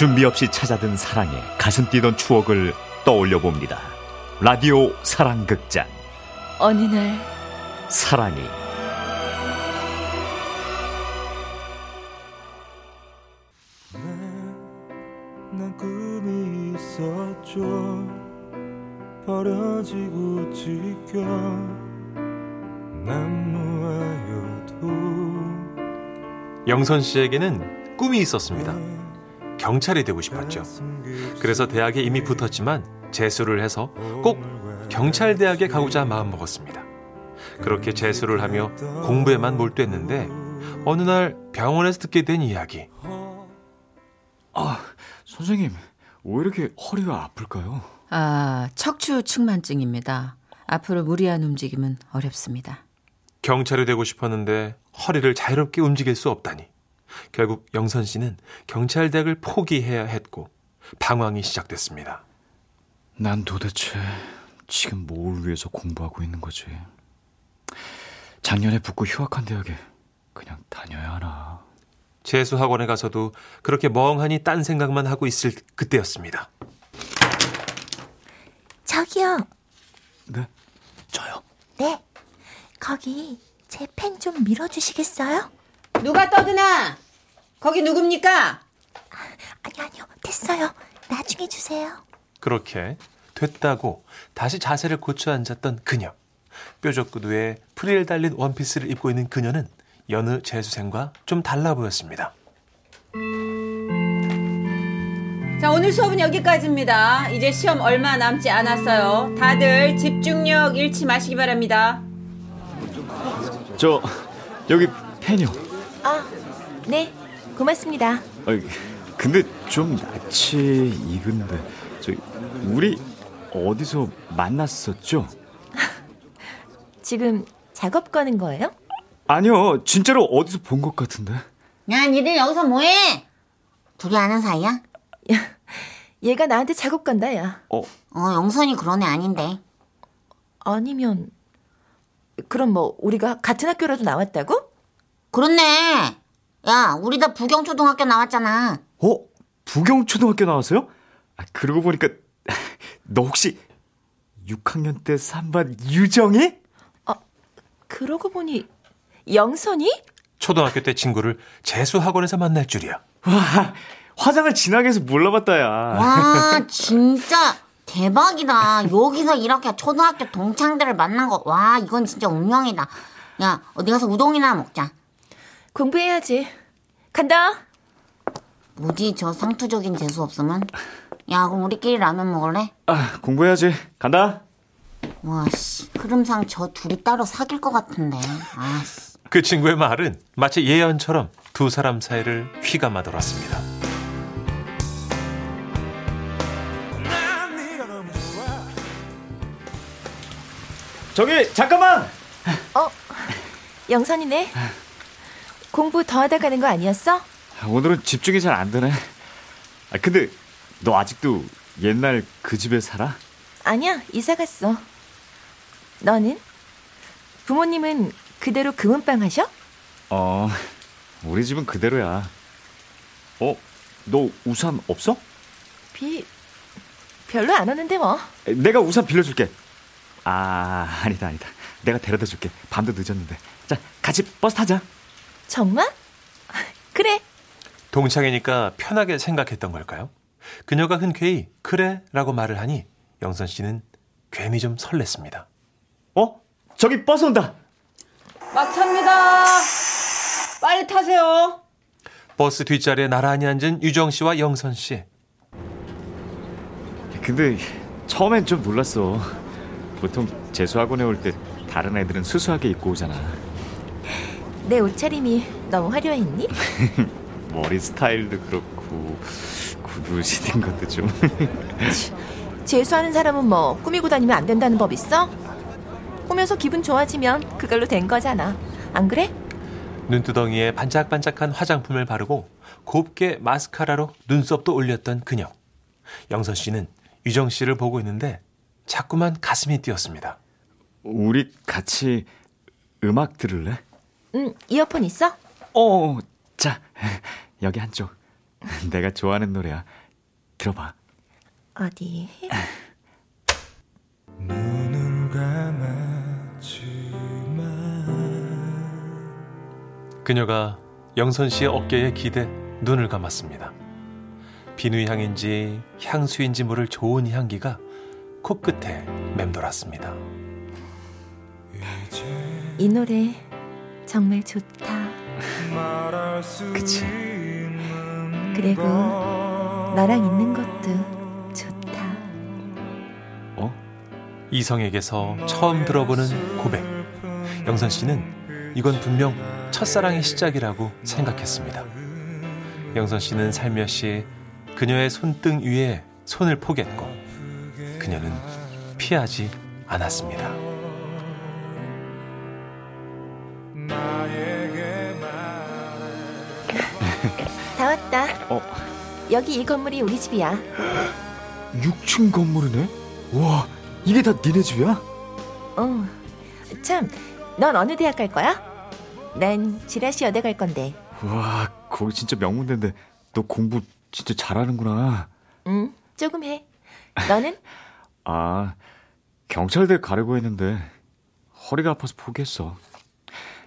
준비 없이 찾아든 사랑에 가슴 뛰던 추억을 떠올려봅니다. 라디오 사랑극장 어느날 사랑이. 난 꿈이 있었죠. 버려지고 지겨 난무하여도 영선 씨에게는 꿈이 있었습니다. 경찰이 되고 싶었죠. 그래서 대학에 이미 붙었지만 재수를 해서 꼭 경찰대학에 가고자 마음먹었습니다. 그렇게 재수를 하며 공부에만 몰두했는데 어느 날 병원에서 듣게 된 이야기. 선생님, 왜 이렇게 허리가 아플까요? 척추측만증입니다. 앞으로 무리한 움직임은 어렵습니다. 경찰이 되고 싶었는데 허리를 자유롭게 움직일 수 없다니. 결국 영선 씨는 경찰대학을 포기해야 했고 방황이 시작됐습니다. 난 도대체 지금 뭘 위해서 공부하고 있는 거지? 작년에 붙고 휴학한 대학에 그냥 다녀야 하나? 재수학원에 가서도 그렇게 멍하니 딴 생각만 하고 있을 그때였습니다. 저기요. 네? 저요? 네. 거기 제 펜 좀 밀어주시겠어요? 누가 떠드나? 거기 누굽니까? 아니요. 됐어요. 나중에 주세요. 그렇게 됐다고 다시 자세를 고쳐 앉았던 그녀. 뾰족구두에 프릴 달린 원피스를 입고 있는 그녀는 여느 재수생과 좀 달라 보였습니다. 자, 오늘 수업은 여기까지입니다. 이제 시험 얼마 남지 않았어요. 다들 집중력 잃지 마시기 바랍니다. 저 여기 펜이요. 네, 고맙습니다. 근데 좀 낯이 익은데 우리 어디서 만났었죠? 지금 작업 거는 거예요? 아니요, 진짜로 어디서 본 것 같은데. 야, 니들 여기서 뭐해? 둘이 아는 사이야? 야, 얘가 나한테 작업 간다, 야. 영선이 그런 애 아닌데. 아니면 그럼 뭐 우리가 같은 학교라도 나왔다고? 그렇네. 야, 우리 다 부경초등학교 나왔잖아. 부경초등학교 나왔어요? 그러고 보니까 너 혹시 6학년 때 3반 유정이? 그러고 보니 영선이? 초등학교 때 친구를 재수학원에서 만날 줄이야. 와, 화장을 진하게 해서 몰라봤다, 야. 와, 진짜 대박이다. 여기서 이렇게 초등학교 동창들을 만난 거. 와, 이건 진짜 운명이다. 야, 어디 가서 우동이나 먹자. 공부해야지. 간다. 뭐지, 저 상투적인 재수 없으면? 야, 그럼 우리끼리 라면 먹을래? 공부해야지. 간다. 와, 씨, 흐름상 저 둘이 따로 사귈 것 같은데. 그 친구의 말은 마치 예언처럼 두 사람 사이를 휘감아 돌았습니다. 저기 잠깐만. 영선이네. 공부 더 하다 가는 거 아니었어? 오늘은 집중이 잘 안 되네. 근데 너 아직도 옛날 그 집에 살아? 아니야, 이사 갔어. 너는? 부모님은 그대로 금은방 하셔? 우리 집은 그대로야. 너 우산 없어? 비 별로 안 오는데 뭐. 내가 우산 빌려줄게. 아니다. 내가 데려다 줄게. 밤도 늦었는데. 자, 같이 버스 타자. 정말? 그래. 동창이니까 편하게 생각했던 걸까요? 그녀가 흔쾌히 그래 라고 말을 하니 영선 씨는 괜히 좀 설렜습니다. 저기 버스 온다. 막차입니다. 빨리 타세요. 버스 뒷자리에 나란히 앉은 유정 씨와 영선 씨. 근데 처음엔 좀 놀랐어. 보통 재수학원에 올 때 다른 애들은 수수하게 입고 오잖아. 내 옷차림이 너무 화려했니? 머리 스타일도 그렇고 구두 신은 것도 좀. 재수하는 사람은 뭐 꾸미고 다니면 안 된다는 법 있어? 꾸며서 기분 좋아지면 그걸로 된 거잖아. 안 그래? 눈두덩이에 반짝반짝한 화장품을 바르고 곱게 마스카라로 눈썹도 올렸던 그녀. 영선 씨는 유정 씨를 보고 있는데 자꾸만 가슴이 뛰었습니다. 우리 같이 음악 들을래? 이어폰 있어? 자, 여기 한쪽. 내가 좋아하는 노래야. 들어봐. 어디? 눈을 감았지만 그녀가 영선 씨의 어깨에 기대 눈을 감았습니다. 비누향인지 향수인지 모를 좋은 향기가 코끝에 맴돌았습니다. 이 노래 정말 좋다. 그치. 그리고 나랑 있는 것도 좋다. 어? 이성에게서 처음 들어보는 고백. 영선 씨는 이건 분명 첫사랑의 시작이라고 생각했습니다. 영선 씨는 살며시 그녀의 손등 위에 손을 포겠고 그녀는 피하지 않았습니다. 다 왔다. 여기 이 건물이 우리 집이야. 6층 건물이네? 와, 이게 다 니네 집이야? 어, 참, 넌 어느 대학 갈 거야? 난 지라시 여대 갈 건데. 와, 거기 진짜 명문대인데 너 공부 진짜 잘하는구나. 응, 조금 해. 너는? 아, 경찰대 가려고 했는데 허리가 아파서 포기했어.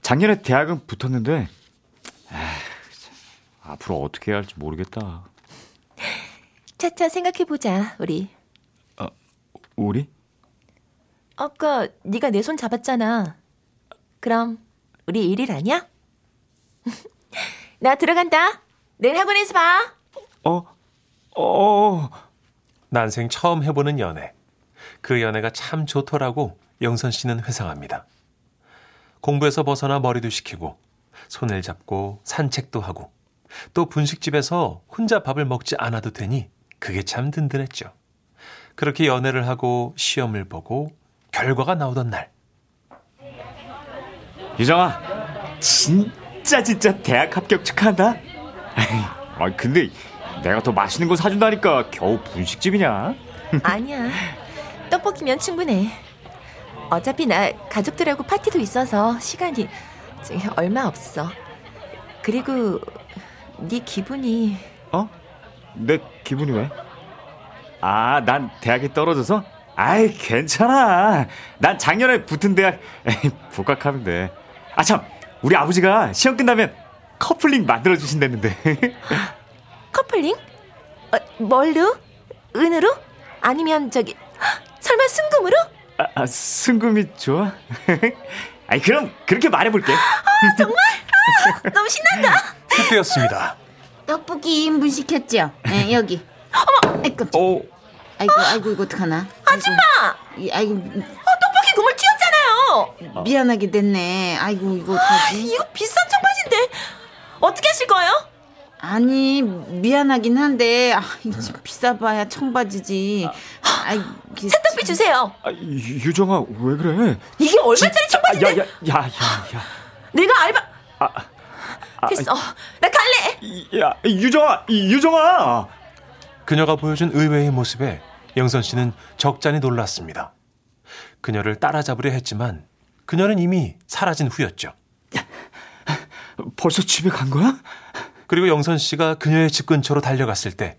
작년에 대학은 붙었는데 앞으로 어떻게 해야 할지 모르겠다. 차차 생각해보자, 우리. 아, 우리? 아까 네가 내 손 잡았잖아. 그럼 우리 일일 아니야? 나 들어간다. 내일 학원에서 봐. 난생 처음 해보는 연애. 그 연애가 참 좋더라고 영선 씨는 회상합니다. 공부에서 벗어나 머리도 식히고 손을 잡고 산책도 하고 또 분식집에서 혼자 밥을 먹지 않아도 되니 그게 참 든든했죠. 그렇게 연애를 하고 시험을 보고 결과가 나오던 날. 유정아, 진짜 대학 합격 축하한다. 아, 근데 내가 더 맛있는 거 사준다니까 겨우 분식집이냐? 아니야, 떡볶이면 충분해. 어차피 나 가족들하고 파티도 있어서 시간이 얼마 없어. 그리고 네 기분이... 어? 내 기분이 왜? 아, 난 대학에 떨어져서? 아이, 괜찮아. 난 작년에 붙은 대학 복학하면 돼. 아, 참, 우리 아버지가 시험 끝나면 커플링 만들어주신다는데. 커플링? 뭘로? 은으로? 아니면 설마 순금으로? 아, 순금이 좋아? 아니, 그럼 그렇게 말해볼게. 아, 정말? 아, 너무 신난다. 그때였습니다. 떡볶이 2인분 시켰죠? 네, 여기. 어머, 아이고, 아이고, 이거 어떡하나? 아줌마! 떡볶이 국물 튀었잖아요. 미안하게 됐네. 아이고, 이거 어떡하지? 이거 비싼 청바지인데 어떻게 하실 거예요? 아니, 미안하긴 한데 비싸봐야 청바지지. 세탁비 주세요. 아, 유정아, 왜 그래? 이게 얼마짜리 청바지인데? 야. 내가 알바... 됐어, 나 갈래. 야, 유정아. 그녀가 보여준 의외의 모습에 영선 씨는 적잖이 놀랐습니다. 그녀를 따라잡으려 했지만 그녀는 이미 사라진 후였죠. 벌써 집에 간 거야? 그리고 영선 씨가 그녀의 집 근처로 달려갔을 때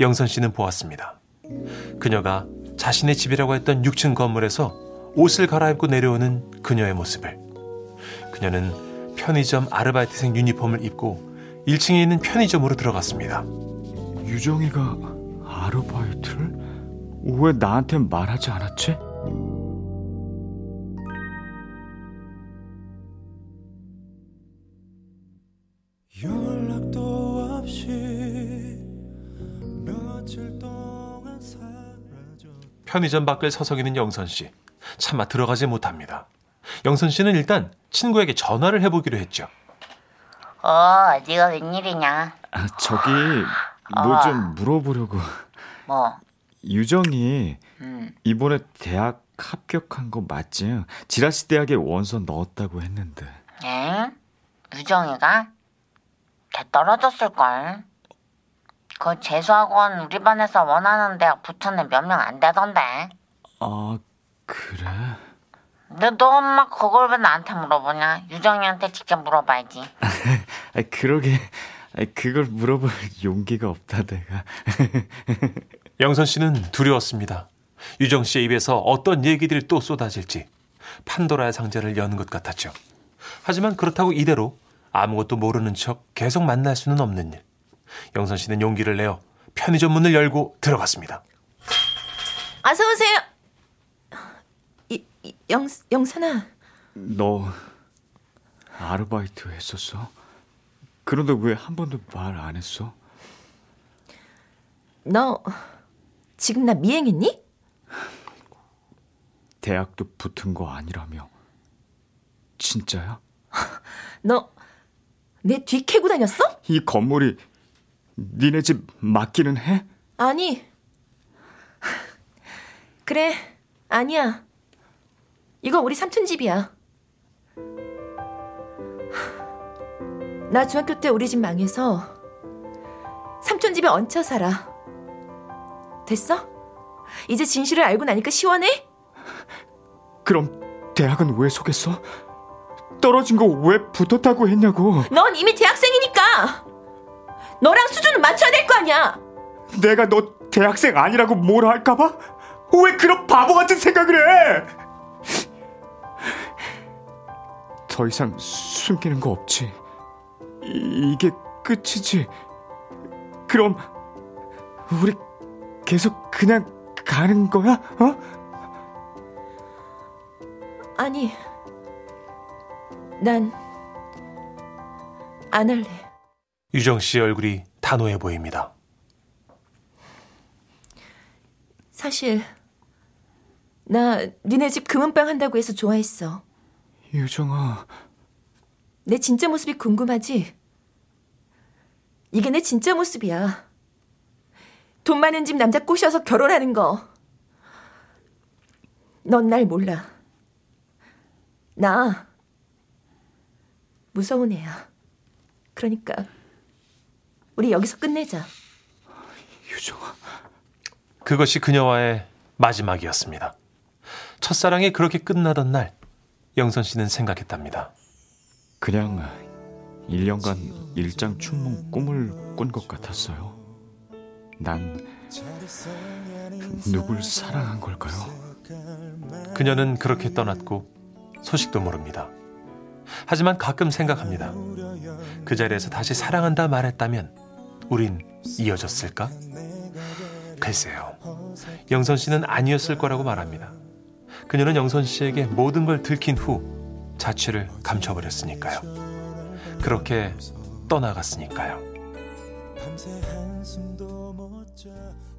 영선 씨는 보았습니다. 그녀가 자신의 집이라고 했던 6층 건물에서 옷을 갈아입고 내려오는 그녀의 모습을. 그녀는 편의점 아르바이트생 유니폼을 입고 1층에 있는 편의점으로 들어갔습니다. 유정이가 아르바이트를 왜 나한테 말하지 않았지? 편의점 밖을 서성이는 영선 씨. 차마 들어가지 못합니다. 영선 씨는 일단 친구에게 전화를 해보기로 했죠. 네가 웬일이냐? 아, 저기 뭐 좀 물어보려고. 뭐? 유정이 이번에 대학 합격한 거 맞지? 지라시 대학에 원서 넣었다고 했는데. 응? 유정이가? 다 떨어졌을걸. 그 재수학원 우리 반에서 원하는 대학 붙은 몇 명 안 되던데. 아, 그래? 근데 너 엄마 그걸 왜 나한테 물어보냐? 유정이한테 직접 물어봐야지. 아, 그러게. 그걸 물어볼 용기가 없다 내가. 영선 씨는 두려웠습니다. 유정 씨의 입에서 어떤 얘기들이 또 쏟아질지 판도라의 상자를 여는 것 같았죠. 하지만 그렇다고 이대로 아무것도 모르는 척 계속 만날 수는 없는 일. 영선 씨는 용기를 내어 편의점 문을 열고 들어갔습니다. 어서 오세요. 영선아. 너 아르바이트 했었어? 그런데 왜 한 번도 말 안 했어? 너 지금 나 미행했니? 대학도 붙은 거 아니라며. 진짜야? 너 내 뒤 캐고 다녔어? 이 건물이 니네 집 맞기는 해? 아니. 그래, 아니야. 이거 우리 삼촌 집이야. 나 중학교 때 우리 집 망해서 삼촌 집에 얹혀 살아. 됐어? 이제 진실을 알고 나니까 시원해? 그럼 대학은 왜 속였어? 떨어진 거 왜 붙었다고 했냐고. 넌 이미 대학생이니까 너랑 수준은 맞춰야 될 거 아니야. 내가 너 대학생 아니라고 뭐라 할까봐? 왜 그런 바보 같은 생각을 해? 더 이상 숨기는 거 없지. 이게 끝이지. 그럼 우리 계속 그냥 가는 거야? 어? 아니, 난 안 할래. 유정 씨 얼굴이 단호해 보입니다. 사실 나 니네 집 금은빵 한다고 해서 좋아했어. 유정아, 내 진짜 모습이 궁금하지? 이게 내 진짜 모습이야. 돈 많은 집 남자 꼬셔서 결혼하는 거. 넌 날 몰라. 나 무서운 애야. 그러니까 우리 여기서 끝내자. 유정아. 그것이 그녀와의 마지막이었습니다. 첫사랑이 그렇게 끝나던 날 영선 씨는 생각했답니다. 그냥 1년간 일장 춘몽 꿈을 꾼 것 같았어요. 난 누굴 사랑한 걸까요? 그녀는 그렇게 떠났고 소식도 모릅니다. 하지만 가끔 생각합니다. 그 자리에서 다시 사랑한다 말했다면 우린 이어졌을까? 글쎄요. 영선 씨는 아니었을 거라고 말합니다. 그녀는 영선 씨에게 모든 걸 들킨 후 자취를 감춰버렸으니까요. 그렇게 떠나갔으니까요.